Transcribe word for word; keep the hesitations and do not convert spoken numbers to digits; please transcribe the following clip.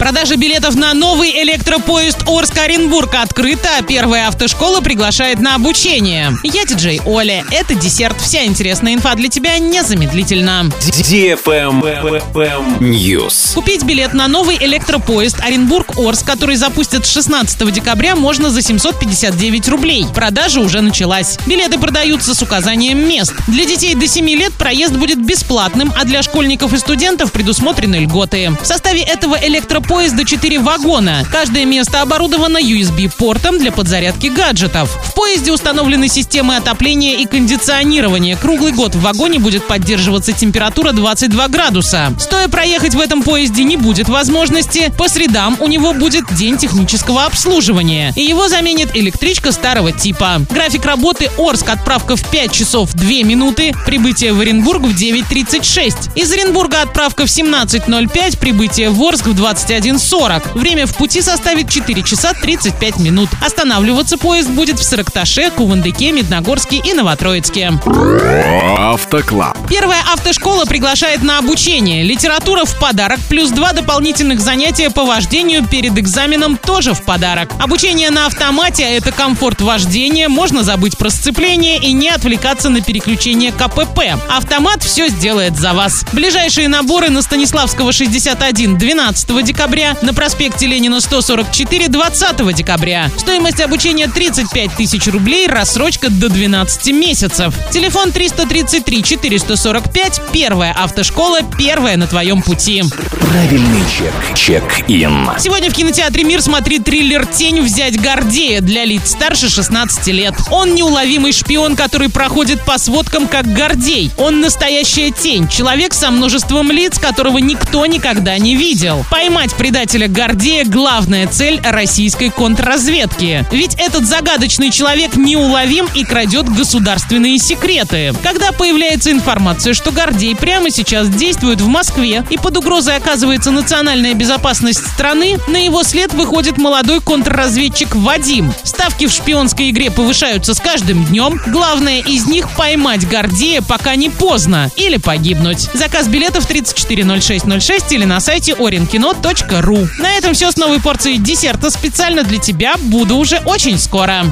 Продажа билетов на новый электропоезд Орск-Оренбург открыта. Первая автошкола приглашает на обучение. Я диджей Оля. Это десерт. Вся интересная инфа для тебя незамедлительно. News. Купить билет на новый электропоезд Оренбург-Орск, который запустят шестнадцатого декабря, можно за семьсот пятьдесят девять рублей. Продажа уже началась. Билеты продаются с указанием мест. Для детей до семи лет проезд будет бесплатным, а для школьников и студентов предусмотрены льготы. В составе этого электропоезда поезда четыре вагона. Каждое место оборудовано ю эс би-портом для подзарядки гаджетов. В поезде установлены системы отопления и кондиционирования. Круглый год в вагоне будет поддерживаться температура двадцать два градуса. Стоя проехать в этом поезде не будет возможности. По средам у него будет день технического обслуживания. И его заменит электричка старого типа. График работы: Орск — отправка в пять часов две минуты, прибытие в Оренбург в девять тридцать шесть. Из Оренбурга отправка в семнадцать ноль пять, прибытие в Орск в двадцать один сорок. Время в пути составит четыре часа тридцать пять минут. Останавливаться поезд будет в Саракташе, Кувандыке, Медногорске и Новотроицке. Автоклаб. Первая автошкола приглашает на обучение. Литература в подарок, плюс два дополнительных занятия по вождению перед экзаменом тоже в подарок. Обучение на автомате — это комфорт вождения, можно забыть про сцепление и не отвлекаться на переключение ка пэ пэ. Автомат все сделает за вас. Ближайшие наборы на Станиславского шестьдесят один двенадцатого декабря, на проспекте Ленина сто сорок четыре двадцатого декабря. Стоимость обучения тридцать пять тысяч рублей, рассрочка до двенадцати месяцев. Телефон триста тридцать три четыреста сорок пять. Первая автошкола, первая на твоем пути. Правильный чек. Чек-ин. Сегодня в кинотеатре «Мир» смотри триллер «Тень. Взять Гордея» для лиц старше шестнадцати лет. Он неуловимый шпион, который проходит по сводкам как Гордей. Он настоящая тень, человек со множеством лиц, которого никто никогда не видел. Поймать предателя Гордея – главная цель российской контрразведки. Ведь этот загадочный человек неуловим и крадет государственные секреты. Когда появляется информация, что Гордей прямо сейчас действует в Москве и под угрозой оказывается национальная безопасность страны, на его след выходит молодой контрразведчик Вадим. Ставки в шпионской игре повышаются с каждым днем. Главное из них – поймать Гордея, пока не поздно, или погибнуть. Заказ билетов тридцать четыре ноль шесть ноль шесть или на сайте оренкино точка ру. кино точка ру. На этом все с новой порцией десерта специально для тебя. Буду уже очень скоро.